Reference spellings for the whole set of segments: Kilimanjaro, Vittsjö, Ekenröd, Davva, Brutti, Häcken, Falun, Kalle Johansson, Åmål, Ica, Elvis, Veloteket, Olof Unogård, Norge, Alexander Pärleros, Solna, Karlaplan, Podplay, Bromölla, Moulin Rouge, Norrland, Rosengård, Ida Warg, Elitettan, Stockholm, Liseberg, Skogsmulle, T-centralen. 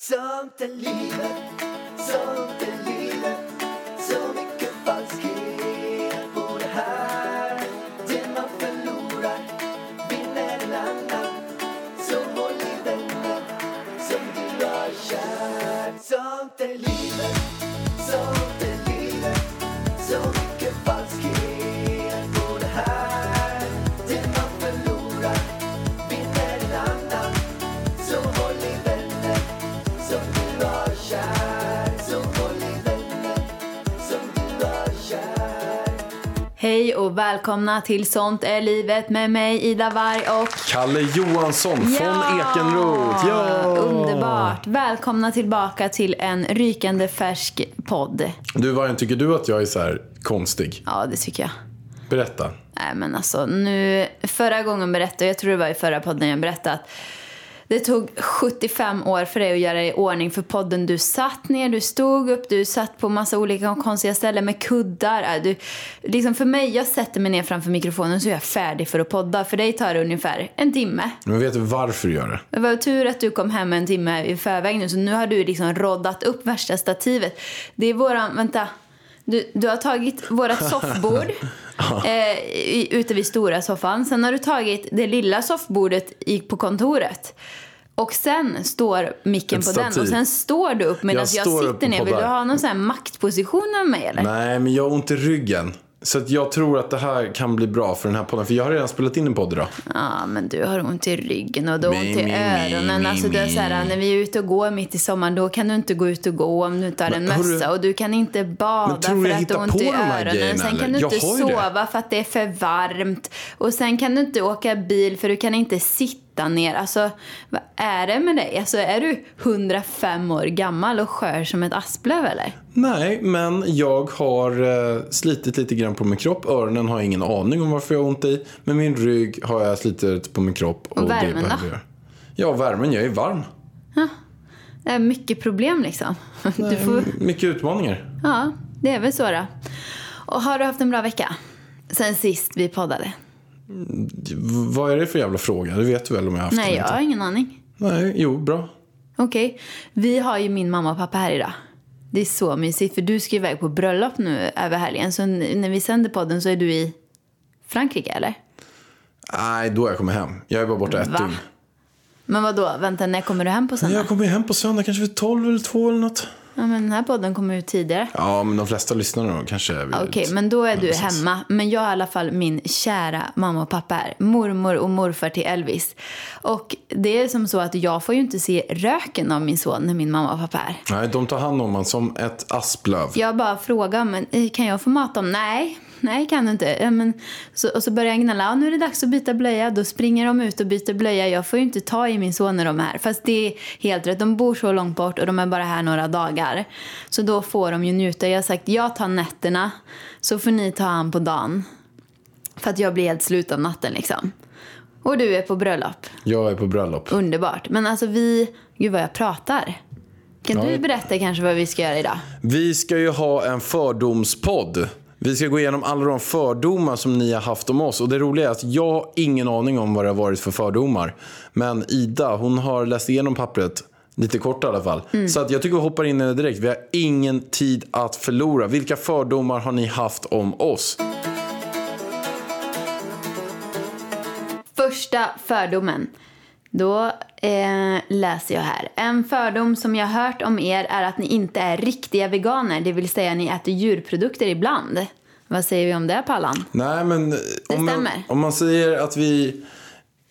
Sånt är livet, sånt är livet. Så mycket falskhet på det här. Det man förlorar vinner en annan. Så håll i vänner som du har kär. Sånt är livet, sånt är livet. Så mycket falskhet på det här. Det man förlorar vinner en annan. Så håll i vänner som du har kär. Så håll i vänner som du har kär. Hej och välkomna till Sånt är livet med mig Ida Warg och Kalle Johansson från Ekenröd. Ja, underbart. Välkomna tillbaka till en rykande färsk podd. Du, Vargen, tycker du att jag är så här konstig? Ja, det tycker jag. Berätta. Nej, men alltså, förra gången berättade, jag tror det var i förra podden jag berättade att det tog 75 år för dig att göra i ordning för podden. Du satt ner, du stod upp, du satt på massa olika konstiga ställen med kuddar. Du, liksom för mig, jag sätter mig ner framför mikrofonen så är jag färdig för att podda. För dig tar det ungefär en timme. Men vet du varför du gör det? Det var tur att du kom hem en timme i förväg nu. Så nu har du liksom roddat upp värsta stativet. Det är våran, vänta. Du har tagit vårat soffbord ute vid stora soffan. Sen har du tagit det lilla soffbordet på kontoret. Och sen står micken på den. Och sen står du upp medan jag sitter ner. Vill du ha någon sån här maktposition av mig eller? Nej, men jag har ont i ryggen. Så att jag tror att det här kan bli bra för den här podden. För jag har redan spelat in en podd idag. Ja, men du har ont i ryggen och du har ont i öronen. Alltså det är så här, när vi är ute och går mitt i sommaren, då kan du inte gå ut och gå om du inte har en mössa. Och du kan inte bada för att du har ont i öronen. Sen kan du inte sova för att det är för varmt. Och sen kan du inte åka bil för du kan inte sitta ner. Alltså, vad är det med dig? Alltså, är du 105 år gammal och skör som ett asplöv eller? Nej, men jag har slitit lite grann på min kropp. Öronen har jag ingen aning om varför jag har ont i. Men min rygg har jag slitit på min kropp. Och värmen då? Ja, värmen. Jag är varm. Ja, det är mycket problem liksom. Nej, mycket utmaningar. Ja, det är väl så då. Och har du haft en bra vecka sen sist vi poddade? Vad är det för jävla fråga? Det vet du väl om jag har haft. Nej, jag har ingen aning. Nej, jo, bra. Okej, vi har ju min mamma och pappa här idag. Det är så mysigt, för du ska iväg på bröllop nu över helgen. Så när vi sänder podden så är du i Frankrike, eller? Nej, då jag kommer hem. Jag är bara borta ett dygn. Men vadå? Vänta, när kommer du hem på söndag? Jag kommer hem på söndag, kanske vid 12 eller 2 eller något. Ja, men den här podden kommer ut tidigare. Ja, men de flesta lyssnar då kanske. Okej, men då är du hemma. Men jag har i alla fall min kära mamma och pappa här. Mormor och morfar till Elvis. Och det är som så att jag får ju inte se röken av min son när min mamma och pappa är. Nej, de tar hand om honom som ett asplöv. Jag bara frågar, men kan jag få mat om? Nej, kan du inte. Ja, men, och så börjar jag gnälla. Nu är det dags att byta blöja. Då springer de ut och byter blöja. Jag får ju inte ta i min son när de är här. Fast det är helt rätt. De bor så långt bort och de är bara här några dagar. Så då får de ju njuta. Jag har sagt, jag tar nätterna. Så får ni ta han på dagen. För att jag blir helt slut av natten liksom. Och du är på bröllop. Jag är på bröllop. Underbart. Men alltså Gud vad jag pratar. Kan du berätta kanske vad vi ska göra idag? Vi ska ju ha en fördomspodd. Vi ska gå igenom alla de fördomar som ni har haft om oss. Och det roliga är att jag har ingen aning om vad det har varit för fördomar. Men Ida, hon har läst igenom pappret lite kort i alla fall. Mm. Så att jag tycker vi hoppar in i det direkt. Vi har ingen tid att förlora. Vilka fördomar har ni haft om oss? Första fördomen. Då läser jag här. En fördom som jag hört om er är att ni inte är riktiga veganer. Det vill säga ni äter djurprodukter ibland. Vad säger vi om det, Pallan? Nej, men om man säger att vi...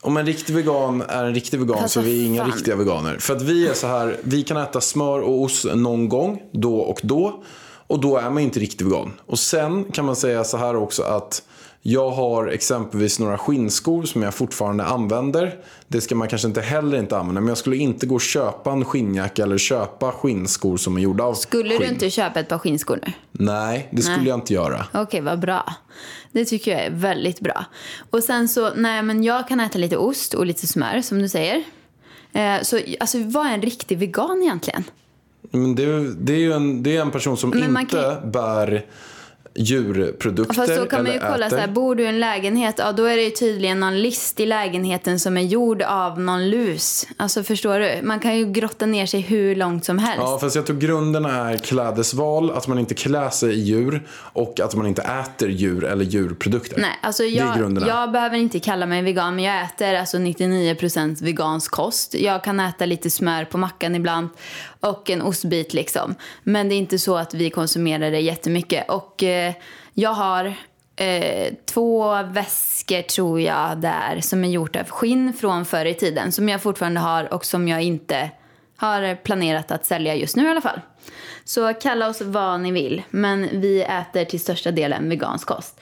Om en riktig vegan är en riktig vegan, så är vi inga riktiga veganer. För att vi är så här, vi kan äta smör och ost någon gång, då och då. Och då är man inte riktig vegan. Och sen kan man säga så här också att... Jag har exempelvis några skinnskor som jag fortfarande använder. Det ska man kanske inte heller inte använda. Men jag skulle inte gå och köpa en skinnjacka eller köpa skinnskor som är gjorda av skinn. Du inte köpa ett par skinnskor nu? Nej, det skulle jag inte göra. Okej, vad bra. Det tycker jag är väldigt bra. Och sen så, men jag kan äta lite ost och lite smör som du säger. Så alltså, vad är en riktig vegan egentligen? Men det är ju en person som inte bär... djurprodukter. Fast då kan man ju kolla så här, bor du i en lägenhet, ja då är det ju tydligen någon list i lägenheten som är gjord av någon lus. Alltså förstår du? Man kan ju grotta ner sig hur långt som helst. Ja, fast jag tror grunderna är klädesval, att man inte klär sig i djur och att man inte äter djur eller djurprodukter. Nej, alltså jag behöver inte kalla mig vegan, men jag äter alltså 99% vegansk kost. Jag kan äta lite smör på mackan ibland och en ostbit liksom. Men det är inte så att vi konsumerar det jättemycket. Och jag har 2 väskor tror jag där som är gjort av skinn från förr i tiden, som jag fortfarande har och som jag inte har planerat att sälja just nu i alla fall. Så kalla oss vad ni vill, men vi äter till största delen vegansk kost.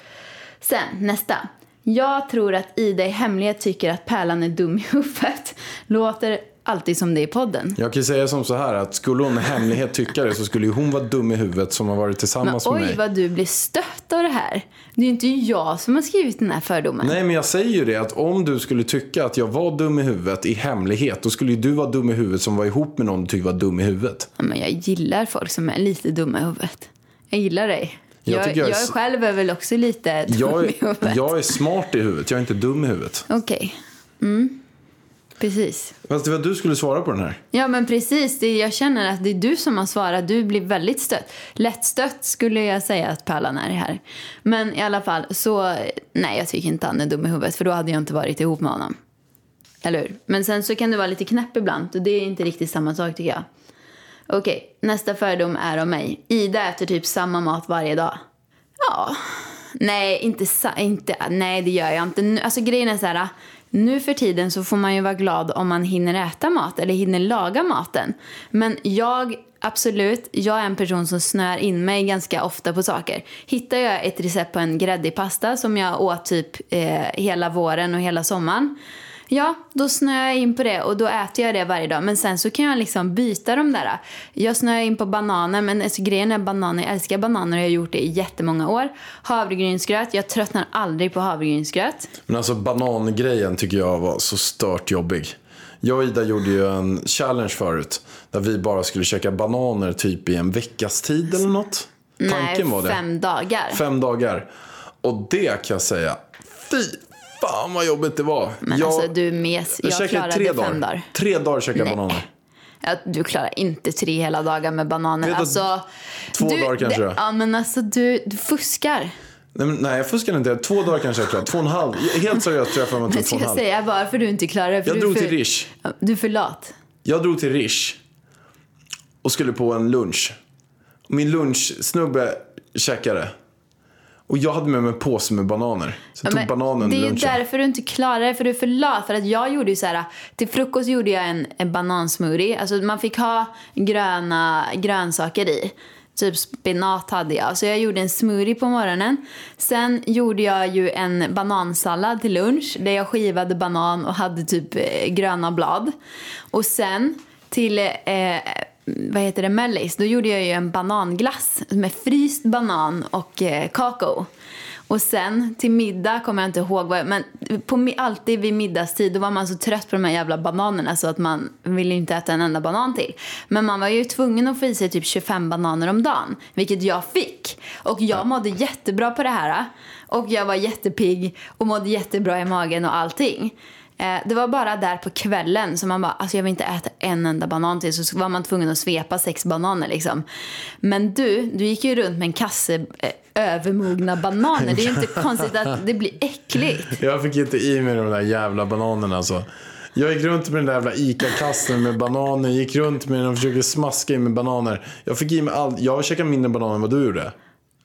Sen nästa. Jag tror att Ida i hemlighet tycker att Pärlan är dum i huvudet. Låter alltid som det i podden. Jag kan säga som så här, att skulle hon i hemlighet tycka det, så skulle ju hon vara dum i huvudet som har varit tillsammans med mig. Oj vad du blir stött av det här. Det är ju inte jag som har skrivit den här fördomen. Nej, men jag säger ju det, att om du skulle tycka att jag var dum i huvudet i hemlighet, då skulle ju du vara dum i huvudet som var ihop med någon du tyckte var dum i huvudet. Ja, men jag gillar folk som är lite dumma i huvudet. Jag gillar dig. Jag är själv är väl också lite dum i huvudet. Jag är smart i huvudet, jag är inte dum i huvudet. Okej. Mm. Precis. Fast det var du skulle svara på den här. Ja men precis, jag känner att det är du som har svarat. Du blir väldigt stött. Lättstött skulle jag säga att Pärlan är här. Men i alla fall så, nej jag tycker inte han är dum i huvudet, för då hade jag inte varit ihop med honom. Eller hur? Men sen så kan du vara lite knäpp ibland, och det är inte riktigt samma sak tycker jag. Okej, nästa fördom är om mig. Ida äter typ samma mat varje dag. Ja. Nej, nej det gör jag inte. Alltså grejen är så här. Nu för tiden så får man ju vara glad om man hinner äta mat eller hinner laga maten. Men jag är en person som snör in mig ganska ofta på saker. Hittar jag ett recept på en gräddig pasta som jag åt typ hela våren och hela sommaren, ja, då snöar jag in på det och då äter jag det varje dag. Men sen så kan jag liksom byta de där. Jag snöar in på bananer, men alltså, grejen är bananer. Jag älskar bananer och jag har gjort det i jättemånga år. Havregrynsgröt, jag tröttnar aldrig på havregrynsgröt. Men alltså banangrejen tycker jag var så stört jobbig. Jag och Ida gjorde ju en challenge förut där vi bara skulle käka bananer typ i en veckas tid eller något. Tanken var det. 5 dagar. 5 dagar. Och det kan jag säga, fan vad jobbigt det var. Men jag, alltså du mes, jag klarade 3 dagar. 3 dagar käkade bananer. Du klarar inte 3 hela dagar med bananer. Alltså, 2 dagar kanske. Ja men alltså du fuskar. Nej, jag fuskar inte. 2 dagar kanske jag klarar. 2,5. Helt seriöst tror jag för att man tar 2,5. Men ska säga varför du inte klarar det? För jag drog till Rish. Du är för lat. Jag drog till Rish och skulle på en lunch. Min lunchsnubbe käkade. Och jag hade med mig en påse med bananer. Så jag tog bananen i lunchen. Det är ju därför du inte klarar det, för du är för lat. För att jag gjorde ju så här, till frukost gjorde jag en banansmoothie. Alltså man fick ha grönsaker i. Typ spinat hade jag. Så jag gjorde en smoothie på morgonen. Sen gjorde jag ju en banansallad till lunch, där jag skivade banan och hade typ gröna blad. Och sen till... vad heter det, mellis, då gjorde jag ju en bananglass med fryst banan och kakao. Och sen till middag kommer jag inte ihåg vad, men alltid vid middagstid då var man så trött på de här jävla bananerna så att man ville inte äta en enda banan till. Men man var ju tvungen att få i sig typ 25 bananer om dagen, vilket jag fick. Och jag mådde jättebra på det här, och jag var jättepigg och mådde jättebra i magen och allting. Det var bara där på kvällen som man bara, alltså jag vill inte äta en enda banan till, så var man tvungen att svepa 6 bananer liksom. Men du gick ju runt med en kasse övermogna bananer. Det är ju inte konstigt att det blir äckligt. Jag fick inte i mig de där jävla bananerna alltså. Jag gick runt med den där jävla Ica-kassen med bananer, gick runt med den och försökte smaska i mig bananer. Jag fick i mig jag käkade mindre bananer än vad du gjorde.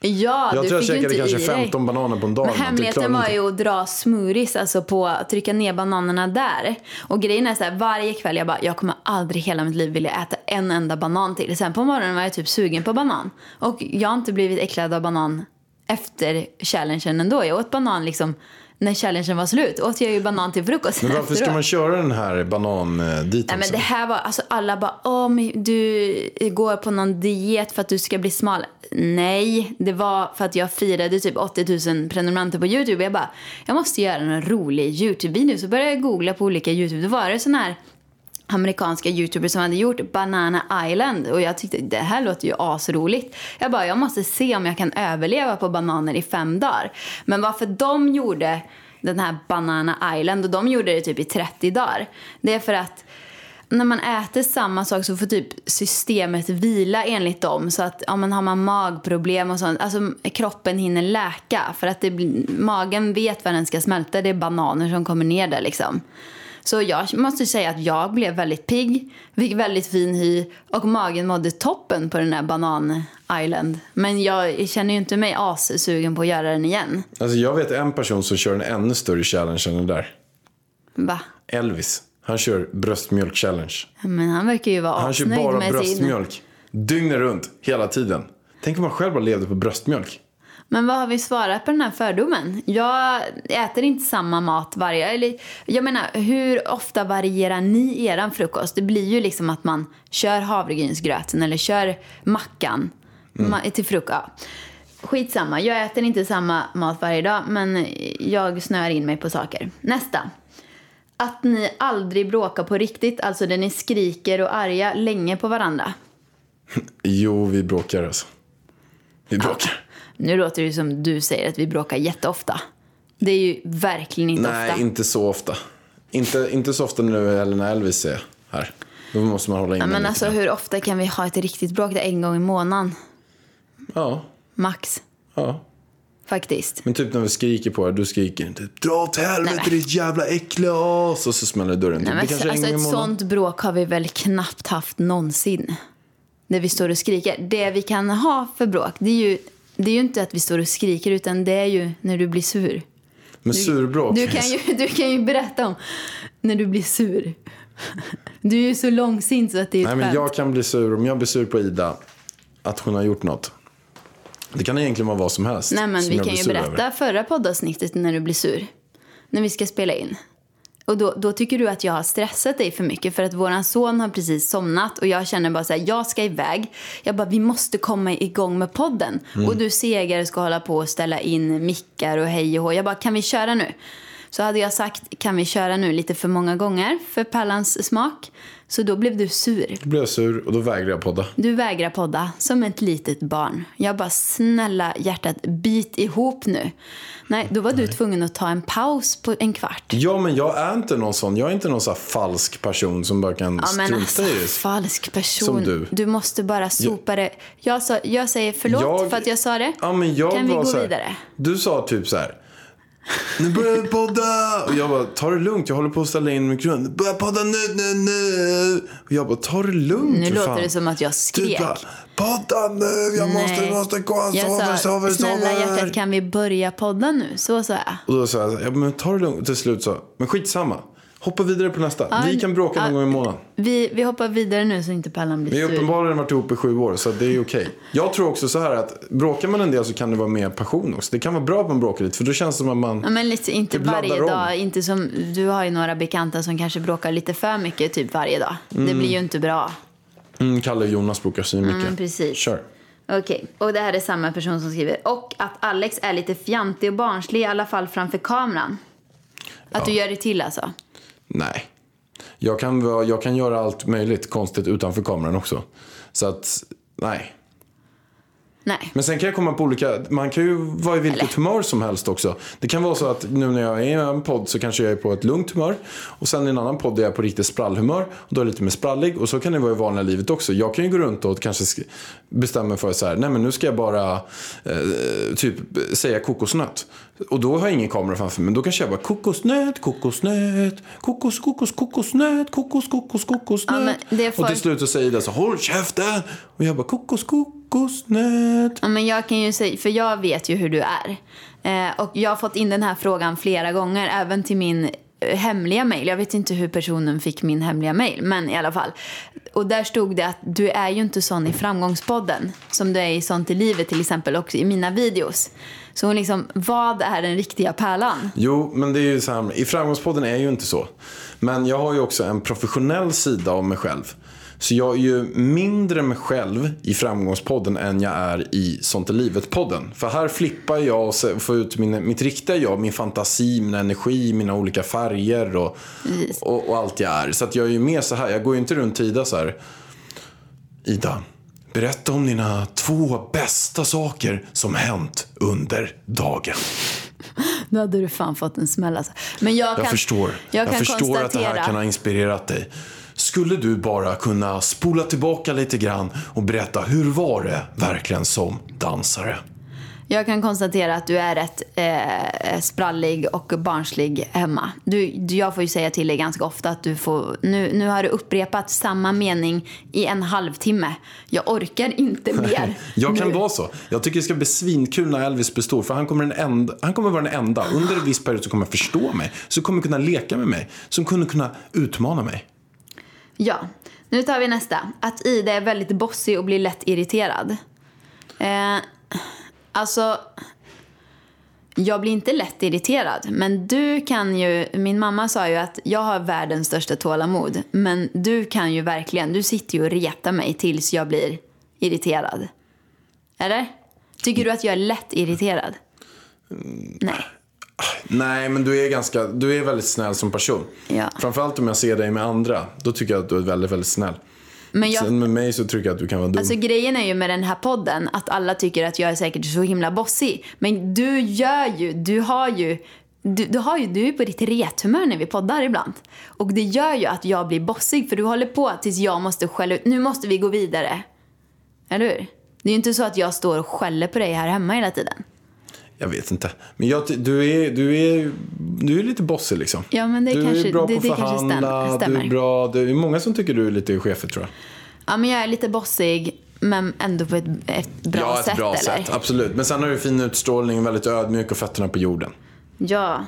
Ja, jag tror jag käkade kanske 15 bananer på en dag. Men hemligheten var ju att dra smuris, alltså på att trycka ner bananerna där. Och grejen är så här, varje kväll jag kommer aldrig hela mitt liv vilja äta en enda banan till. Sen på morgonen var jag typ sugen på banan. Och jag har inte blivit äcklad av banan efter challengen ändå. Jag åt banan liksom när challengen var slut, åt jag ju banan till frukost. Men varför ska man köra den här bananditen? Nej, men det här var, alltså alla bara, men du går på någon diet för att du ska bli smal. Nej, det var för att jag firade typ 80 000 prenumeranter på YouTube. Jag bara, jag måste göra en rolig YouTube-video. Så började jag googla på olika YouTube. Då var det sån här amerikanska youtubers som hade gjort Banana Island, och jag tyckte det här låter ju asroligt. Jag bara, jag måste se om jag kan överleva på bananer i 5 dagar. Men varför de gjorde den här Banana Island, och de gjorde det typ i 30 dagar, det är för att när man äter samma sak så får typ systemet vila enligt dem. Så att om man har magproblem och sånt, alltså kroppen hinner läka, för att det blir, magen vet vad den ska smälta. Det är bananer som kommer ner där liksom. Så jag måste säga att jag blev väldigt pigg, fick väldigt fin hy och magen mådde toppen på den här Banan Island. Men jag känner ju inte mig assugen på att göra den igen. Alltså jag vet en person som kör en ännu större challenge än den där. Va? Elvis. Han kör bröstmjölk-challenge. Men han verkar ju vara asnöjd med sin... Han kör bara bröstmjölk. Dygnet runt, hela tiden. Tänk om man själv bara levde på bröstmjölk. Men vad har vi svarat på den här fördomen? Jag äter inte samma mat varje... Jag menar, hur ofta varierar ni eran frukost? Det blir ju liksom att man kör havregrynsgröten eller kör mackan till frukost. Ja. Skitsamma, jag äter inte samma mat varje dag, men jag snör in mig på saker. Nästa. Att ni aldrig bråkar på riktigt, alltså där ni skriker och arga länge på varandra. Jo, vi bråkar alltså. Vi bråkar. Ja. Nu låter det som du säger att vi bråkar jätteofta. Det är ju verkligen inte ofta. Nej, inte så ofta. Inte så ofta nu eller när Elvis är här. Då måste man hålla in. Ja, men alltså hur ofta kan vi ha ett riktigt bråk? Där en gång i månaden. Ja. Max. Ja. Faktiskt. Men typ när vi skriker på er, du skriker inte dra åt helvete ditt jävla äckla ass, och så smäller dörren. Nej, men det alltså ett sånt bråk har vi väl knappt haft någonsin. När vi står och skriker. Det vi kan ha för bråk, det är ju inte att vi står och skriker, utan det är ju när du blir sur. Men surbråk. Du kan ju berätta om när du blir sur. Du är ju så långsint så att det är... Nej, men jag kan bli sur om jag blir sur på Ida att hon har gjort något. Det kan egentligen vara vad som helst. Nej, men vi kan ju berätta förra poddavsnittet när du blir sur. När vi ska spela in. Och då tycker du att jag har stressat dig för mycket, för att våran son har precis somnat och jag känner bara så här, jag ska iväg. Jag bara, vi måste komma igång med podden. Och du segar ska hålla på och ställa in mickar och hej och hå. Jag bara, kan vi köra nu? Så hade jag sagt, kan vi köra nu lite för många gånger för Pallans smak. Så då blev du sur. Då blev jag sur och då vägrade jag podda. Du vägrar podda som ett litet barn. Jag bara, snälla hjärtat, bit ihop nu. Nej, då var du tvungen att ta en paus på en kvart. Ja, men jag är inte någon sån. Jag är inte någon sån falsk person som bara kan strunta alltså, i det. Falsk person. Som du. Du måste bara sopa det. Jag säger förlåt för att jag sa det. Ja, men kan vi gå vidare? Du sa typ så här. Nu börjar jag podda. Och jag bara, ta det lugnt, jag håller på att ställa in mikrofonen. Börja podda nu. Och jag bara, ta det lugnt. Nu låter fan. Det som att jag skrek bara, podda nu, jag måste gå. Jag sover. Snälla hjärtat, kan vi börja podda nu? Så sa jag. Och då sa jag, ja, men ta det lugnt. Till slut så, men skitsamma, hoppa vidare på nästa. Ja, vi kan bråka någon gång i månaden. Vi hoppar vidare nu så inte Pallan blir sur. Vi har uppenbarligen varit ihop i 7 år, så det är okej. Jag tror också så här att bråkar man en del så kan det vara mer passion också. Det kan vara bra att man bråkar lite, för då känns det som att man... Ja, men lite, inte varje dag. Inte som, du har ju några bekanta som kanske bråkar lite för mycket typ varje dag. Det blir ju inte bra. Kalle och Jonas bråkar så mycket. Precis. Kör. Okej, och det här är samma person som skriver. Och att Alex är lite fjantig och barnslig, i alla fall framför kameran. Att du gör det till alltså. Nej. Jag kan göra allt möjligt konstigt utanför kameran också. Så att nej. Men sen kan jag komma på olika, man kan ju vara i vilket humör som helst också. Det kan vara så att nu när jag är i en podd så kanske jag är på ett lugnt humör, och sen i en annan podd är jag på riktigt sprallhumör, och då är jag lite mer sprallig, och så kan det vara i vanliga livet också. Jag kan ju gå runt och kanske bestämma för så här, nej men nu ska jag bara typ säga kokosnöt. Och då har jag ingen kamera framför mig, men då kanske jag bara kokosnöt. Ja, och till slut så säger det så, håll käften. Och jag bara kokosnöt. Ja, men jag kan ju säga, för jag vet ju hur du är. Och jag har fått in den här frågan flera gånger, även till min hemliga mejl. Jag vet inte hur personen fick min hemliga mejl, men i alla fall. Och där stod det att du är ju inte sån i framgångspodden som du är i Sånt i livet till exempel, också i mina videos. Så hon liksom, vad är den riktiga Pärlan? Jo, men det är ju så här, i framgångspodden är ju inte så. Men jag har ju också en professionell sida av mig själv Så jag är ju mindre mig själv i Framgångspodden än jag är i Sånt är livet-podden. För här flippar jag och får ut mitt riktiga jag, min fantasi, min energi, mina olika färger och allt jag är. Så att jag är ju mer så här, jag går ju inte runt Ida så här. Ida, berätta om dina 2 bästa saker som hänt under dagen. Nu hade du fan fått en smäll alltså. Men jag förstår att det här kan ha inspirerat dig. Skulle du bara kunna spola tillbaka lite grann och berätta hur var det verkligen som dansare? Jag kan konstatera att du är rätt sprallig och barnslig hemma. Jag får ju säga till dig ganska ofta att du får... Nu har du upprepat samma mening i en halvtimme. Jag orkar inte mer. Jag kan vara så. Jag tycker det ska bli svinkul när Elvis består. För han kommer vara den enda. Under en viss period så kommer jag förstå mig. Så kommer jag kunna leka med mig. Som kommer kunna utmana mig. Ja, nu tar vi nästa. Att Ida är väldigt bossig och blir lätt irriterad. Alltså, jag blir inte lätt irriterad. Men du kan ju, min mamma sa ju att jag har världens största tålamod. Men du kan ju verkligen, du sitter ju och retar mig tills jag blir irriterad. Eller? Tycker du att jag är lätt irriterad? Nej. Nej, men du är väldigt snäll som person. Ja. Framförallt om jag ser dig med andra, då tycker jag att du är väldigt, väldigt snäll. Men sen med mig så tycker jag att du kan vara dum. Alltså grejen är ju med den här podden att alla tycker att jag är säkert så himla bossig. Men du är på ditt rethumör när vi poddar ibland. Och det gör ju att jag blir bossig. För du håller på tills jag måste skälla ut. Nu måste vi gå vidare. Eller hur? Det är ju inte så att jag står och skäller på dig här hemma hela tiden. Jag vet inte. Men du är lite bossig liksom. Ja, men det du kanske, är bra på att förhandla. Du är bra. Det är många som tycker du är lite chef, tror jag. Ja, men jag är lite bossig. Men ändå på ett bra sätt. Ja, ett bra sätt, absolut. Men sen har du fin utstrålning, väldigt ödmjuk och fötterna på jorden. Ja,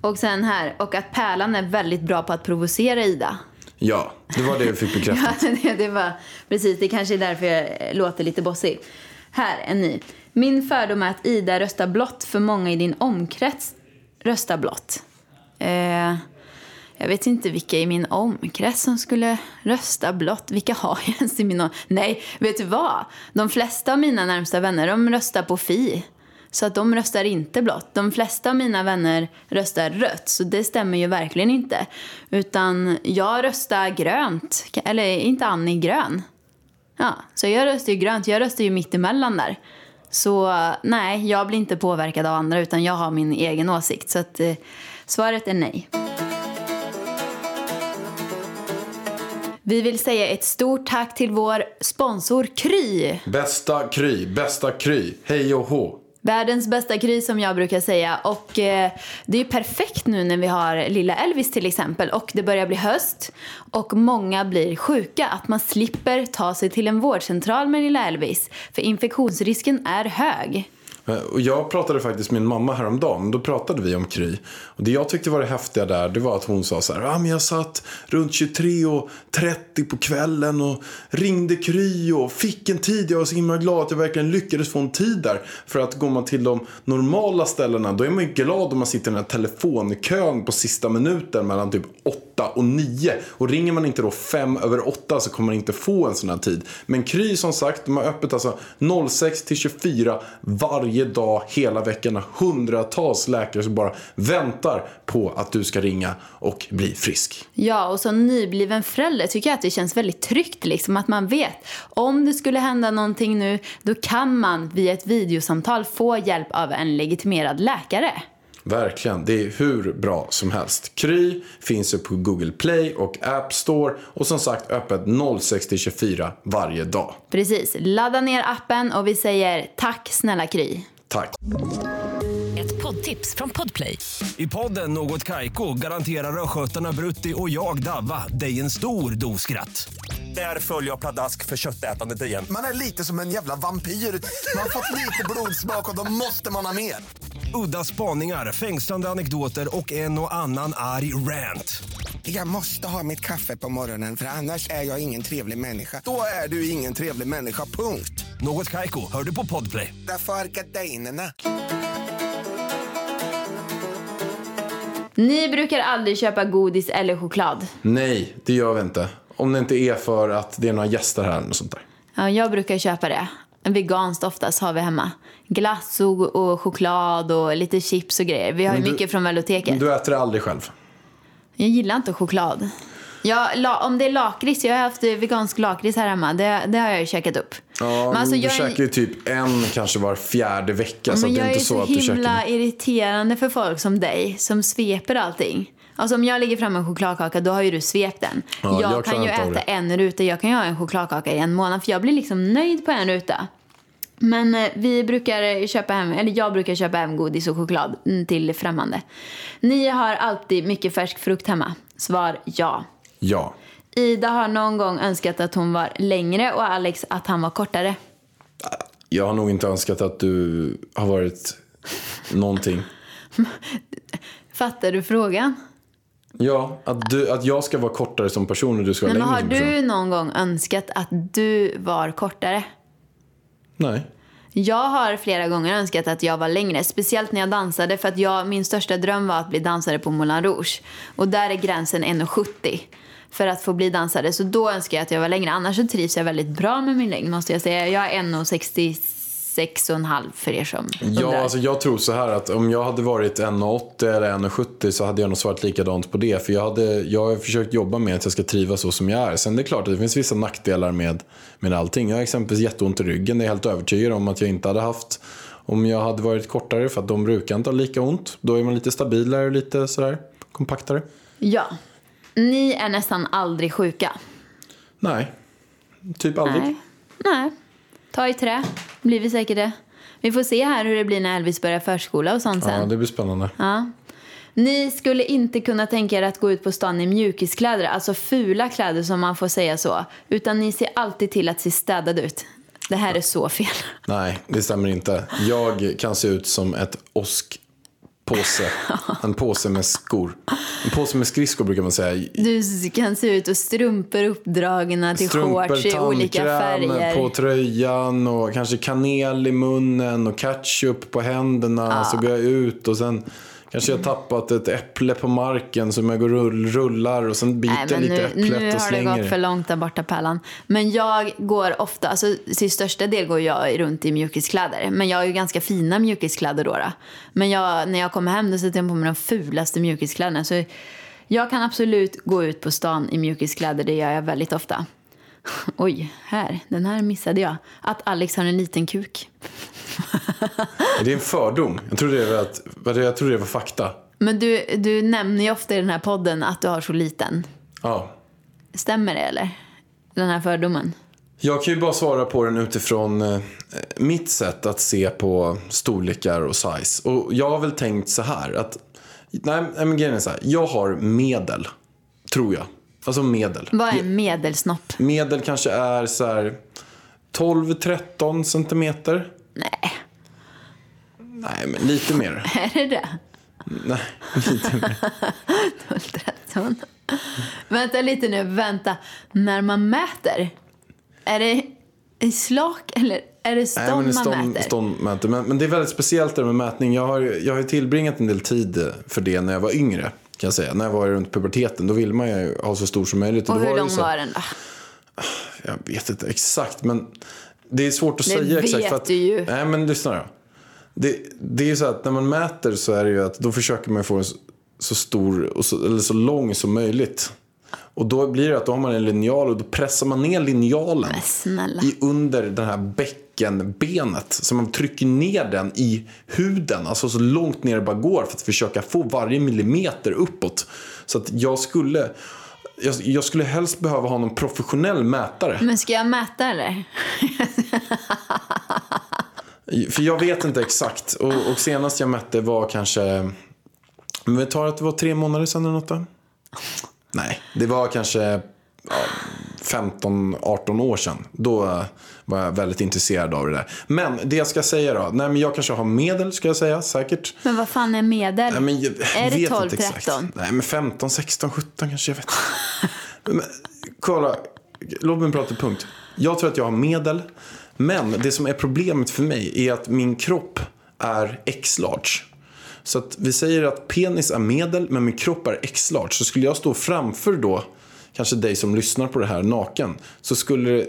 och sen här. Och att Pärlan är väldigt bra på att provocera Ida. Ja, det var det jag fick bekräftat. Ja, det var precis. Det kanske är därför jag låter lite bossig. Här är ni. Min fördom är att Ida röstar blått, för många i din omkrets röstar blått. Jag vet inte vilka i min omkrets som skulle rösta blått. Vilka har jag ens i min omkrets? Nej, vet du vad? De flesta av mina närmsta vänner, de röstar på Fi. Så att de röstar inte blått. De flesta av mina vänner röstar rött. Så det stämmer ju verkligen inte. Utan jag röstar grönt. Eller inte Annie grön. Ja, så jag röstar ju grönt. Jag röstar ju mittemellan där. Så nej, jag blir inte påverkad av andra, utan jag har min egen åsikt. Så att, svaret är nej. Vi vill säga ett stort tack till vår sponsor Kry. Bästa Kry, bästa Kry. Hej och hå. Världens bästa Kry, som jag brukar säga. Och det är ju perfekt nu när vi har lilla Elvis till exempel. Och det börjar bli höst. Och många blir sjuka. Att man slipper ta sig till en vårdcentral med lilla Elvis. För infektionsrisken är hög. Och jag pratade faktiskt med min mamma häromdagen. Då pratade vi om Kry. Och det jag tyckte var det häftiga där, det var att hon sa så här: men jag satt runt 23:30 på kvällen och ringde Kry och fick en tid. Jag var så himla glad att jag verkligen lyckades få en tid där. För att går man till de normala ställena, då är man ju glad om man sitter i den här telefonkön på sista minuten mellan typ 8 och 9. Och ringer man inte då 7:55 så kommer man inte få en sån här tid. Men Kry, som sagt, de har öppet alltså 06-24 varje dag hela veckan. 100-tals läkare som bara väntar på att du ska ringa och bli frisk. Ja, och som nybliven förälder tycker jag att det känns väldigt tryggt liksom, att man vet om det skulle hända någonting nu, då kan man via ett videosamtal få hjälp av en legitimerad läkare. Verkligen, det är hur bra som helst. Kry finns ju på Google Play och App Store. Och som sagt, öppet 06-24 varje dag. Precis, ladda ner appen och vi säger tack snälla Kry. Tack. Ett poddtips från Podplay. I podden Något Kaiko garanterar röskötarna Brutti och jag Davva dig en stor doskratt. Där följer jag pladask för köttätandet igen. Man är lite som en jävla vampyr. Man har fått lite blodsmak och då måste man ha mer. Udda spaningar, fängslande anekdoter och en och annan arg rant. Jag måste ha mitt kaffe på morgonen, för annars är jag ingen trevlig människa. Då är du ingen trevlig människa, punkt. Något Kaiko, hör du på Podplay. Därför är gardinerna. Ni brukar aldrig köpa godis eller choklad. Nej, det gör vi inte. Om det inte är för att det är några gäster här och sånt där. Ja, jag brukar köpa det. Veganskt oftast har vi hemma. Glass och choklad och lite chips och grejer. Vi har ju mycket från Veloteket. Du äter det aldrig själv? Jag gillar inte choklad. Om det är lakrits, jag har haft vegansk lakrits här hemma. Det har jag ju käkat upp. Ja, men alltså, du käkar ju typ en kanske var fjärde vecka. Men så jag är inte så att himla irriterande för folk som dig som sveper allting. Alltså om jag lägger fram en chokladkaka, då har ju du svept den. Ja, jag kan ju äta en ruta. Jag kan ju ha en chokladkaka i en månad, för jag blir liksom nöjd på en ruta. Men vi brukar köpa hem, eller jag brukar köpa hem godis och choklad till främmande. Ni har alltid mycket färsk frukt hemma. Svar ja. Ja. Ida har någon gång önskat att hon var längre och Alex att han var kortare. Jag har nog inte önskat att du har varit någonting. Fattar du frågan? Ja, att jag ska vara kortare som person och du ska vara längre som person. Men har du någon gång önskat att du var kortare? Nej. Jag har flera gånger önskat att jag var längre, speciellt när jag dansade, för att min största dröm var att bli dansare på Moulin Rouge. Och där är gränsen 1,70 för att få bli dansare, så då önskar jag att jag var längre. Annars så trivs jag väldigt bra med min längd, måste jag säga. Jag är 1,66,5 för er som undrar. Ja, alltså jag tror så här att om jag hade varit 1,80 eller 1,70 så hade jag nog svarat likadant på det. För jag har försökt jobba med att jag ska trivas så som jag är. Sen det är klart att det finns vissa nackdelar med allting. Jag har exempelvis jätteont i ryggen. Det är helt övertygad om att jag inte hade haft om jag hade varit kortare, för att de brukar inte ha lika ont. Då är man lite stabilare och lite sådär kompaktare. Ja, ni är nästan aldrig sjuka. Nej, typ aldrig. Nej. Ta i trä, blir vi säkert det. Vi får se här hur det blir när Elvis börjar förskola och sånt sen. Ja, det blir spännande. Ja. Ni skulle inte kunna tänka er att gå ut på stan i mjukiskläder, alltså fula kläder som man får säga så, utan ni ser alltid till att se städade ut. Det här är så fel. Nej, det stämmer inte. Jag kan se ut som ett oskpåse. En påse med skor. En påse med skridskor brukar man säga. Du kan se ut och strumpor uppdragna till shorts i olika färger. På tröjan och kanske kanel i munnen och ketchup på händerna. Ja. Så går jag ut och sen kanske jag tappat ett äpple på marken som jag går rullar och sen biter lite äpplet och slänger. Nu har det gått för långt där borta, Pärlan. Men jag går ofta, alltså till största del går jag runt i mjukiskläder. Men jag har ju ganska fina mjukiskläder då. Men när jag kommer hem, då sitter jag på med de fulaste mjukiskläderna. Så jag kan absolut gå ut på stan i mjukiskläder, det gör jag väldigt ofta. Oj, den här missade jag. Att Alex har en liten kuk. Det är en fördom. Jag tror det var fakta. Men du nämner ju ofta i den här podden att du har så liten. Ja. Stämmer det eller? Den här fördomen. Jag kan ju bara svara på den utifrån mitt sätt att se på storlekar och size. Och jag har väl tänkt så här att men grejen är så här, jag har medel, tror jag. Alltså medel. Vad är en medelsnopp? Medel kanske är så här 12-13 centimeter. Nej, men lite mer. Är det? Nej, lite mer. 12-13. Vänta lite nu, När man mäter, är det i slak eller är det stånd? Nej, men det är man mäter? Ståndmäter. Men det är väldigt speciellt det med mätning. Jag har tillbringat en del tid för det när jag var yngre, kan jag säga. När jag var runt puberteten, då vill man ju ha så stor som möjligt. Och hur lång var den då? Jag vet inte exakt, men det är svårt att säga exakt. För att, nej, men lyssna då. Det är ju så att när man mäter så är det ju att då försöker man få en så stor och så lång som möjligt. Och då blir det att då har man en linjal och då pressar man ner linjalen under den här bäckenbenet. Så man trycker ner den i huden, alltså så långt ner det bara går, för att försöka få varje millimeter uppåt. Så att jag skulle helst behöva ha någon professionell mätare. Men ska jag mäta eller? För jag vet inte exakt. Och senast jag mätte var kanske... Men vi tar att det var 3 månader sedan eller något där. Nej, det var kanske 15-18 år sedan. Då var jag väldigt intresserad av det där. Men det jag ska säga då... Nej, men jag kanske har medel, ska jag säga, säkert. Men vad fan är medel? Nej, men är det 12-13? Nej, men 15, 16, 17 kanske, jag vet inte. Kolla, låt mig prata punkt. Jag tror att jag har medel. Men det som är problemet för mig är att min kropp är X-large. Så att vi säger att penis är medel men min kropp är X-large. Så skulle jag stå framför då kanske dig som lyssnar på det här naken, så skulle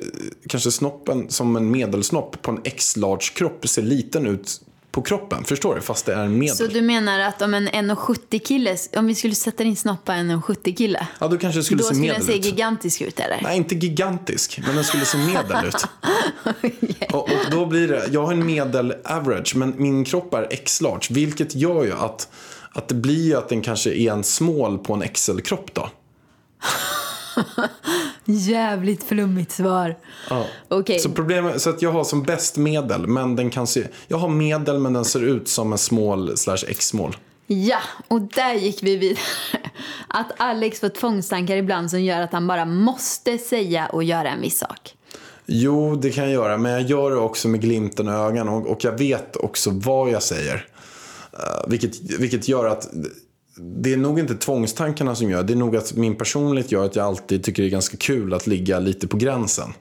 kanske snoppen som en medelsnopp på en X-large kropp se liten ut på kroppen, förstår du? Fast det är en medel. Så du menar att om en 1,70 kille, om vi skulle sätta in snoppa en 1,70 kille, ja, då kanske skulle då se medel ut. Då skulle den se gigantisk ut, eller? Nej, inte gigantisk, men den skulle se medel ut. Yeah. Och då blir det, jag har en medel average, men min kropp är X-large, vilket gör ju att det blir att den kanske är en small på en XL-kropp då. Jävligt flummigt svar. Ja. Okay. Så problemet, så att jag har som bäst medel, men den kan se, jag har medel men den ser ut som en small/x-small. Ja, och där gick vi vidare. Att Alex får tvångstankar ibland som gör att han bara måste säga och göra en viss sak. Jo, det kan jag göra, men jag gör det också med glimten i ögonen och jag vet också vad jag säger. Vilket gör att det är nog inte tvångstankarna som gör det, är nog att min personlighet gör att jag alltid tycker det är ganska kul att ligga lite på gränsen.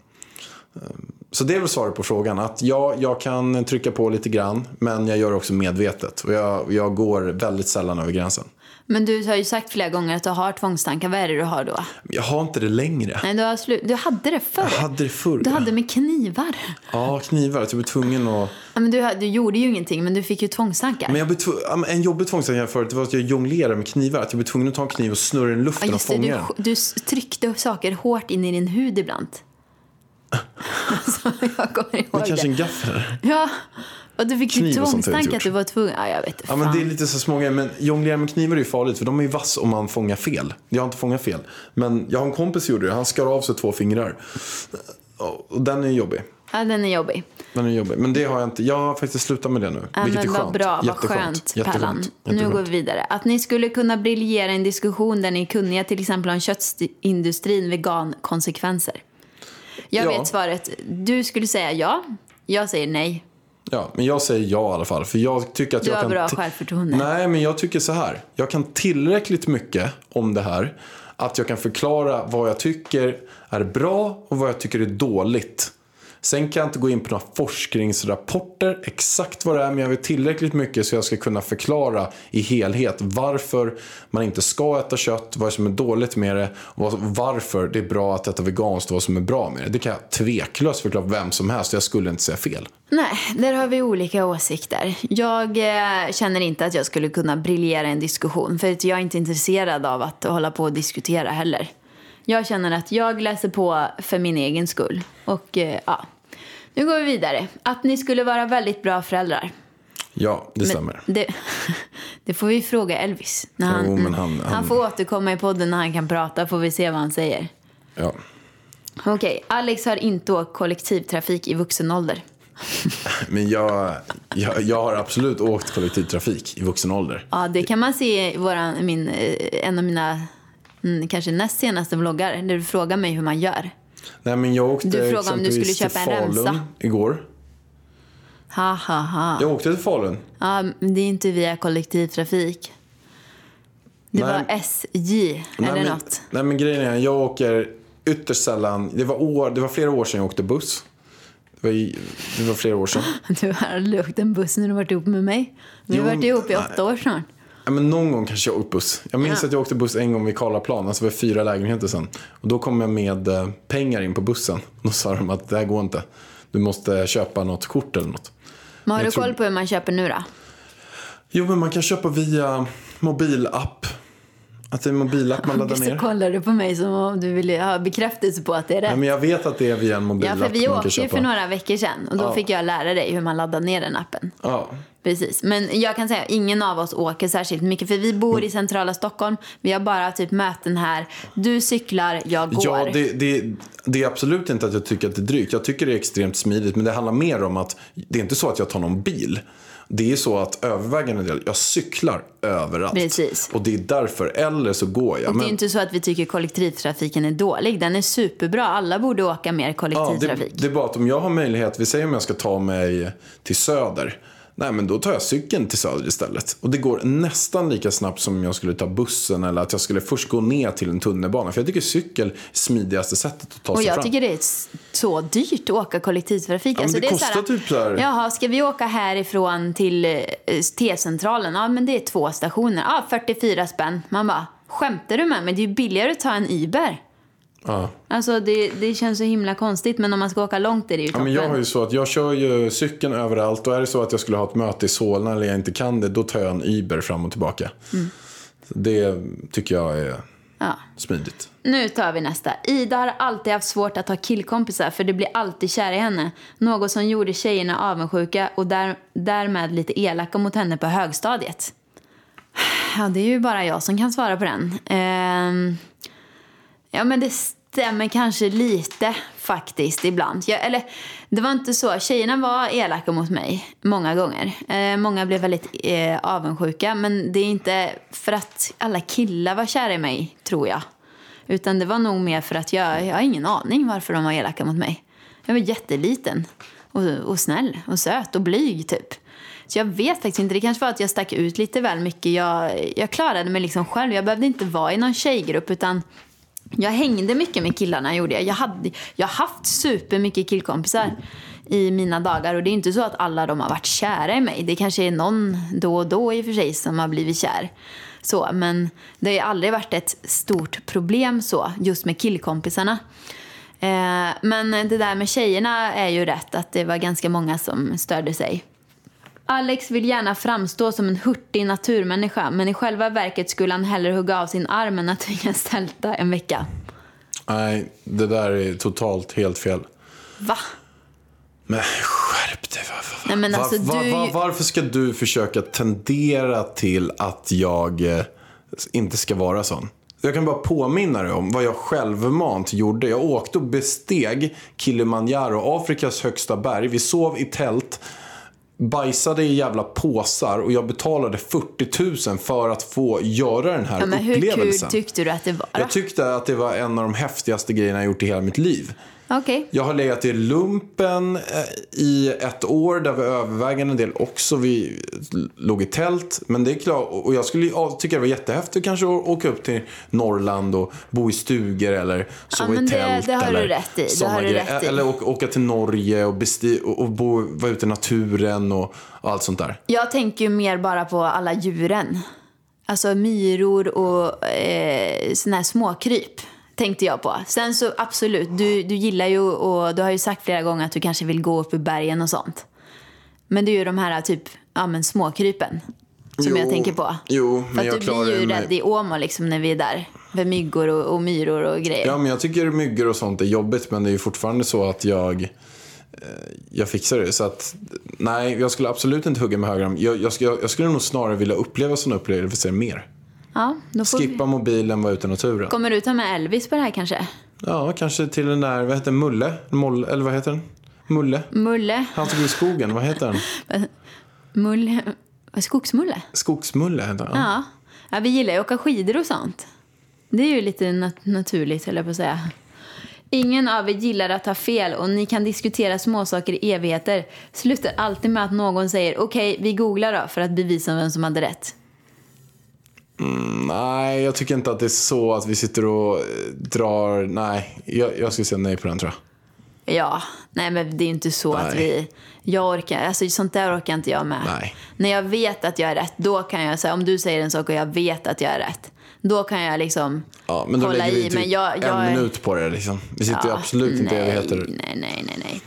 Så det är väl svaret på frågan, att ja, jag kan trycka på lite grann, men jag gör också medvetet och jag går väldigt sällan över gränsen. Men du har ju sagt flera gånger att du har tvångstankar. Vad är det du har då? Jag har inte det längre. Nej, du hade det förr. Jag hade det förr. Du hade med knivar. Ja, knivar. Jag var tvungen att... Ja, men du gjorde ju ingenting, men du fick ju tvångstankar. Men en jobbig tvångstankar förut var att jag jonglerade med knivar. Att jag var tvungen att ta en kniv och snurra den i luften, ja, och fånga den. Du tryckte saker hårt in i din hud ibland. Alltså, jag kommer ihåg det. Det kanske en gaffel. Ja. Och du fick ju tvångstanke att du var tvungen. Ja, jag vet. Ja, men det är lite så smånga. Men jonglera med knivar är ju farligt, för de är ju vass om man fångar fel. Jag har inte fångat fel, men jag har en kompis som gjorde det. Han skar av sig 2 fingrar. Och den är jobbig. Ja, den är jobbig. Men det har jag inte. Jag har faktiskt slutat med det nu, ja, vilket är skönt. Bra, skönt. Pallan. Nu går vi vidare. Att ni skulle kunna briljera i en diskussion där ni är kunniga, till exempel om köttindustrin, vegankonsekvenser. Jag vet svaret. Du skulle säga ja. Jag säger nej. Ja, men jag säger ja i alla fall, för jag tycker att jag kan... Du har bra självförtroende. Nej, men jag tycker så här. Jag kan tillräckligt mycket om det här att jag kan förklara vad jag tycker är bra och vad jag tycker är dåligt. Sen kan jag inte gå in på några forskningsrapporter exakt vad det är, men jag vet tillräckligt mycket så jag ska kunna förklara i helhet varför man inte ska äta kött, vad som är dåligt med det och varför det är bra att äta veganskt och vad som är bra med det. Det kan jag tveklöst förklara vem som helst, jag skulle inte säga fel. Nej, där har vi olika åsikter. Jag känner inte att jag skulle kunna briljera i en diskussion, för jag är inte intresserad av att hålla på och diskutera heller. Jag känner att jag läser på för min egen skull. Och ja, nu går vi vidare. Att ni skulle vara väldigt bra föräldrar. Ja, det stämmer. Det får vi fråga Elvis. När han får återkomma i podden när han kan prata, får vi se vad han säger. Ja. Okej, Alex har inte åkt kollektivtrafik i vuxen ålder. Men jag har absolut åkt kollektivtrafik i vuxen ålder. Ja, det kan man se i en av mina... kanske näst senaste vloggar där du frågar mig hur man gör. Nej, men jag åkte, du frågade om du skulle köpa en remsa igår. Jag åkte till Falun. Ja, men det är inte via kollektivtrafik. Det var SJ eller något. Nej, men grejen är, jag åker ytterst sällan. Det var flera år sedan jag åkte buss. Det var flera år sedan. Du har åkt en buss när du varit ihop med mig. Du har varit ihop i 8 år sedan. Ja, men någon gång kanske jag åkte buss. Jag minns att jag åkte buss en gång vid Karlaplan. Alltså var 4 lägenheter sen. Och då kom jag med pengar in på bussen. Då sa de att det här går inte. Du måste köpa något kort eller något. Men har du koll på hur man köper nu då? Jo, men man kan köpa via mobilapp. Att det är en mobilapp man laddar ner. Så kollar du på mig som om du ville ha bekräftelse på att det är rätt. Nej, men jag vet att det är via en mobilapp. Ja, för vi åkte ju för några veckor sedan. Och då fick jag lära dig hur man laddar ner den appen. Ja. Precis, men jag kan säga att ingen av oss åker särskilt mycket, för vi bor i centrala Stockholm. Vi har bara typ möten här. Du cyklar, jag går. Ja, det är absolut inte att jag tycker att det är drygt. Jag tycker det är extremt smidigt, men det handlar mer om att det är inte så att jag tar någon bil. Det är så att övervägande del, jag cyklar överallt. Precis. Och det är därför, eller så går jag. Och det är inte så att vi tycker kollektivtrafiken är dålig. Den är superbra, alla borde åka mer kollektivtrafik. Ja, det är bara att om jag har möjlighet, vi säger om jag ska ta mig till söder. Nej, men då tar jag cykeln till söder istället. Och det går nästan lika snabbt som jag skulle ta bussen, eller att jag skulle först gå ner till en tunnelbana. För jag tycker cykel är smidigaste sättet att ta sig fram. Och jag tycker det är så dyrt att åka kollektivtrafik. Ja, alltså det kostar såhär, typ såhär... Jaha, ska vi åka härifrån till T-centralen? Ja, men det är 2 stationer. Ja, 44 spänn. Man bara, skämtar du med mig? Det är ju billigare att ta en Uber. Ja. Alltså det känns så himla konstigt, men om man ska åka långt är det ju toppen. Ja, men jag har ju så att jag kör ju cykeln överallt, och är det så att jag skulle ha ett möte i Solna eller jag inte kan det, då tar jag en Uber fram och tillbaka. Mm. Det tycker jag är smidigt. Nu tar vi nästa. Ida har alltid haft svårt att ha killkompisar, för det blir alltid kär i henne. Något som gjorde tjejerna avundsjuka och därmed lite elaka mot henne på högstadiet. Ja, det är ju bara jag som kan svara på den. Ja, men det stämmer kanske lite faktiskt ibland. Eller det var inte så. Tjejerna var elaka mot mig många gånger. Många blev väldigt avundsjuka. Men det är inte för att alla killar var kära i mig, tror jag. Utan det var nog mer för att jag har ingen aning varför de var elaka mot mig. Jag var jätteliten och snäll och söt och blyg typ. Så jag vet faktiskt inte. Det kanske var att jag stack ut lite väl mycket. Jag klarade mig liksom själv. Jag behövde inte vara i någon tjejgrupp, utan... jag hängde mycket med killarna, gjorde jag. Jag har haft supermycket killkompisar i mina dagar. Och det är inte så att alla de har varit kära i mig. Det kanske är någon då och då i och för sig som har blivit kär. Så, men det har aldrig varit ett stort problem så, just med killkompisarna. Men det där med tjejerna är ju rätt, att det var ganska många som störde sig. Alex vill gärna framstå som en hurtig naturmänniska, men i själva verket skulle han hellre hugga av sin arm än att tvingas tälta en vecka. Nej, det där är totalt helt fel. Va? Men skärp dig. Nej, men alltså, varför ska du försöka tendera till att jag inte ska vara sån? Jag kan bara påminna dig om vad jag självmant gjorde. Jag åkte och besteg Kilimanjaro, Afrikas högsta berg. Vi sov i tält, bajsade i jävla påsar, och jag betalade 40 000 för att få göra den här upplevelsen. Hur kul tyckte du att det var? Jag tyckte att det var en av de häftigaste grejerna jag gjort i hela mitt liv. Okay. Jag har legat i lumpen i ett år, där vi övervägande en del också. Vi låg i tält, men det är klart, och jag skulle tycka det var jättehäftigt kanske att åka upp till Norrland och bo i stugor eller sova i tält. Det har du rätt i. Eller åka till Norge och vara ute i naturen och allt sånt där. Jag tänker ju mer bara på alla djuren. Alltså myror och såna här småkryp. Tänkte jag på. Sen så absolut, du gillar ju, och du har ju sagt flera gånger att du kanske vill gå upp i bergen och sånt. Men det är ju de här typ småkrypen som jag tänker på. Jo, men jag klarar mig. Du blir ju rädd i Åmål liksom när vi är där. Med myggor och myror och grejer. Ja, men jag tycker myggor och sånt är jobbigt, men det är ju fortfarande så att jag fixar det. Så att nej, jag skulle absolut inte hugga med högerarm. Jag skulle nog snarare vilja uppleva såna upplevelser mer. Ja, då får skippa mobilen, vara ute i naturen. Kommer du ta med Elvis på det här kanske? Ja, kanske till den där, vad heter Mulle? Eller vad heter den? Mulle. Han som går i skogen, vad heter den? Mulle, skogsmulle. Skogsmulle heter han. Ja, vi gillar ju åka skidor och sånt. Det är ju lite naturligt, höll jag på att säga. Ingen av er gillar att ha fel, och ni kan diskutera småsaker i evigheter. Slutar alltid med att någon säger okej, vi googlar då, för att bevisa vem som hade rätt. Nej, jag tycker inte att det är så att vi sitter och drar. Nej, jag skulle säga nej på den, tror jag. Ja, nej, men det är ju inte så att jag orkar, alltså sånt där orkar inte jag med. Nej. När jag vet att jag är rätt, då kan jag säga, om du säger en sak och jag vet att jag är rätt, då kan jag liksom hålla i, men jag en minut på det liksom. Vi sitter ju absolut inte evigheter. Nej.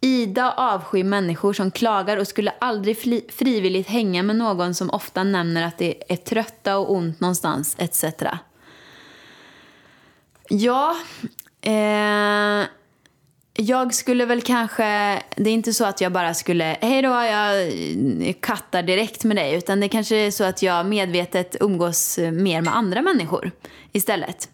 Ida avskyr människor som klagar och skulle aldrig frivilligt hänga med någon som ofta nämner att det är trötta och ont någonstans, etc. Ja, jag skulle väl kanske... Det är inte så att jag bara skulle... Hej då, jag kattar direkt med dig. Utan det kanske är så att jag medvetet umgås mer med andra människor istället.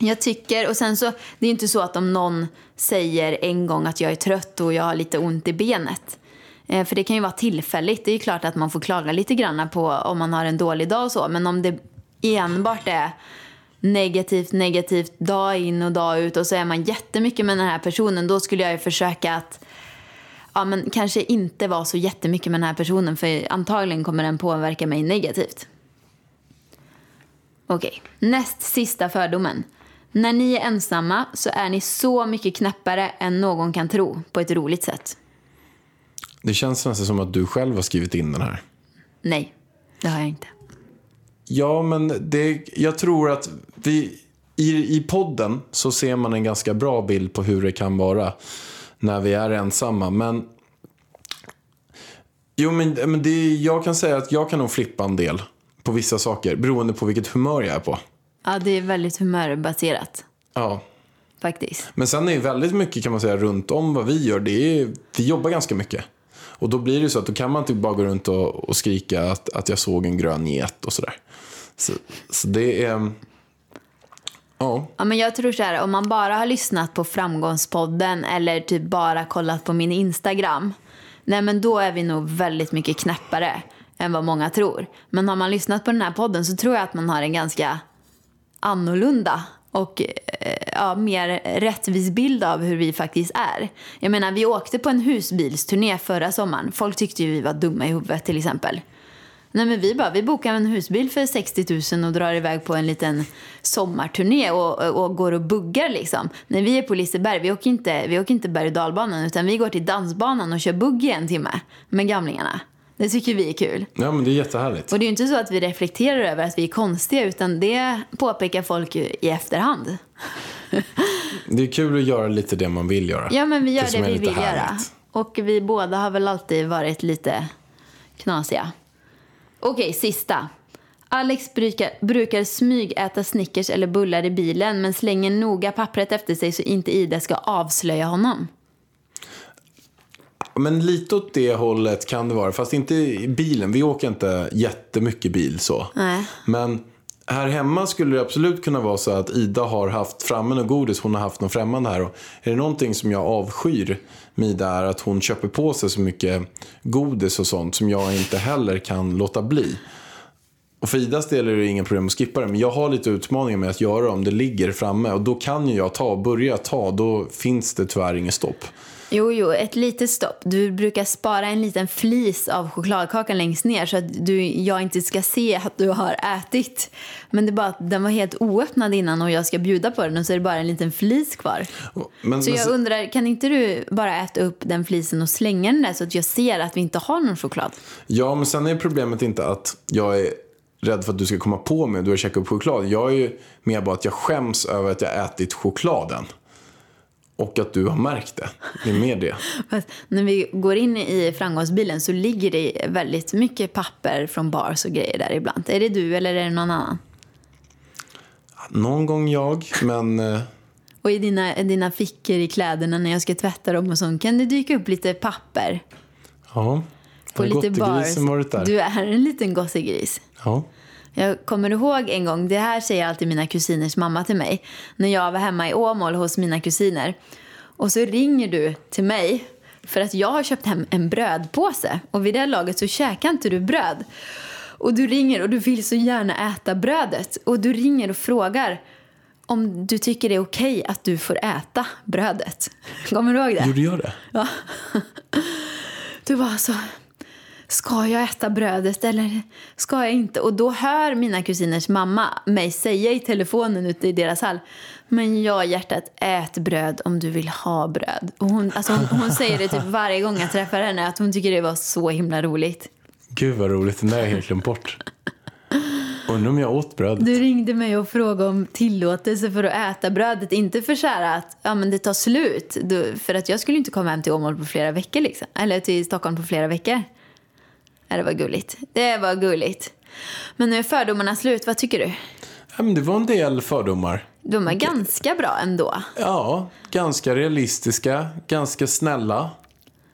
Jag tycker, och sen så, det är inte så att om någon säger en gång att jag är trött och jag har lite ont i benet. För det kan ju vara tillfälligt. Det är ju klart att man får klaga lite grann på om man har en dålig dag och så. Men om det enbart är negativt, dag in och dag ut, och så är man jättemycket med den här personen, då skulle jag ju försöka att kanske inte vara så jättemycket med den här personen, för antagligen kommer den påverka mig negativt. Okej, näst sista fördomen. När ni är ensamma så är ni så mycket knäppare än någon kan tro, på ett roligt sätt. Det känns nästan som att du själv har skrivit in den här. Nej, det har jag inte. Ja, men jag tror att vi I podden så ser man en ganska bra bild på hur det kan vara när vi är ensamma. Men jo, men det, jag kan säga att jag kan nog flippa en del på vissa saker beroende på vilket humör jag är på. Ja, det är väldigt humörbaserat. Ja. Faktiskt. Men sen är det väldigt mycket, kan man säga, runt om vad vi gör. Det jobbar ganska mycket. Och då blir det så att då kan man typ bara gå runt och skrika att jag såg en grön get och sådär. Så det är... Ja, men jag tror så här, om man bara har lyssnat på Framgångspodden eller typ bara kollat på min Instagram, nej, men då är vi nog väldigt mycket knäppare än vad många tror. Men har man lyssnat på den här podden så tror jag att man har en ganska annorlunda och mer rättvis bild av hur vi faktiskt är. Jag menar, vi åkte på en husbilsturné förra sommaren. Folk tyckte ju vi var dumma i huvudet, till exempel. Nej, men vi bokar en husbil för 60 000 och drar iväg på en liten sommarturné och går och buggar liksom. När vi är på Liseberg, vi åker inte Bergdalbanan, utan vi går till dansbanan och kör bugg i en timme med gamlingarna. Det tycker vi är kul. Ja, men det är jättehärligt. Och det är ju inte så att vi reflekterar över att vi är konstiga, utan det påpekar folk i efterhand. Det är kul att göra lite det man vill göra. Ja, men vi gör det vi vill göra. Och vi båda har väl alltid varit lite knasiga. Okej, sista. Alex brukar smygäta Snickers eller bullar i bilen, men slänger noga pappret efter sig så inte Ida ska avslöja honom. Men lite åt det hållet kan det vara, fast inte i bilen. Vi åker inte jättemycket bil så. Nej. Men här hemma skulle det absolut kunna vara så att Ida har haft framme något godis, hon har haft någon främmande här. Och är det någonting som jag avskyr med Ida är att hon köper på sig så mycket godis och sånt som jag inte heller kan låta bli. Och för Idas del är det inga problem att skippa det, men jag har lite utmaningar med att göra om det ligger framme. Och då kan ju jag börja ta, då finns det tyvärr ingen stopp. Jo, ett litet stopp. Du brukar spara en liten flis av chokladkakan längst ner så att jag inte ska se att du har ätit. Men det är bara att den var helt oöppnad innan och jag ska bjuda på den och så är det bara en liten flis kvar. Jag undrar, kan inte du bara äta upp den flisen och slänga den där så att jag ser att vi inte har någon choklad? Ja, men sen är problemet inte att jag är rädd för att du ska komma på mig och du har käkat upp choklad. Jag är ju mer bara att jag skäms över att jag ätit chokladen. Och att du har märkt det. Det är med det. När vi går in i framgångsbilen så ligger det väldigt mycket papper från bars och grejer där ibland. Är det du eller är det någon annan? Någon gång jag, men... Och i dina fickor i kläderna när jag ska tvätta dem och sånt kan det dyka upp lite papper. Ja, på lite bars. Där. Du är en liten gossigris. Ja. Jag kommer ihåg en gång, det här säger alltid mina kusiners mamma till mig, när jag var hemma i Åmål hos mina kusiner. Och så ringer du till mig för att jag har köpt hem en brödpåse. Och vid det laget så käkar inte du bröd. Och du ringer och du vill så gärna äta brödet. Och du ringer och frågar om du tycker det är okej att du får äta brödet. Kommer du ihåg det? Gjorde jag det? Ja. Du var så... Ska jag äta brödet eller ska jag inte? Och då hör mina kusiners mamma mig säga i telefonen ute i deras hall: men jag, hjärtat, ät bröd om du vill ha bröd. Och hon säger det typ varje gång jag träffar henne, att hon tycker det var så himla roligt. Gud vad roligt, den där är helt glömt bort. Undrar om jag åt brödet. Du ringde mig och frågade om tillåtelse för att äta brödet. Inte för så här att men det tar slut. För att jag skulle inte komma hem till Åmål på flera veckor liksom. Eller till Stockholm på flera veckor. Det var gulligt. Det var gulligt. Men nu är fördomarna slut. Vad tycker du? Ja, men det var en del fördomar. De var ganska bra ändå. Ja, ganska realistiska. Ganska snälla.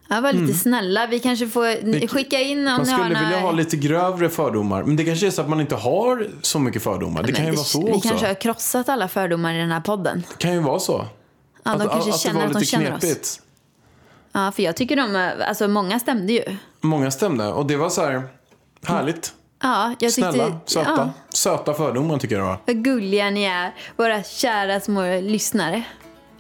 Ja, var lite snälla. Vi kanske får skicka in om ni har... Man skulle vilja ha lite grövre fördomar. Men det kanske är så att man inte har så mycket fördomar. Det kan ju vara så också. Vi kanske har krossat alla fördomar i den här podden. Det kan ju vara så. Ja, de kanske känner att de känner oss. Ja, för jag tycker många stämde ju. Många stämde, och det var så här härligt. Ja, jag tyckte... Snälla, söta. Ja. Söta fördomar tycker jag det var. Vad gulliga ni är, våra kära små lyssnare.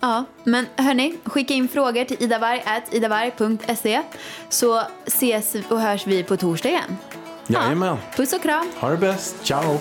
Ja, men hörni, skicka in frågor till idavarg@idavarg.se så ses och hörs vi på torsdag igen. Ja, jajamän. Puss och kram. Ha det bäst. Ciao.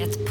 Ett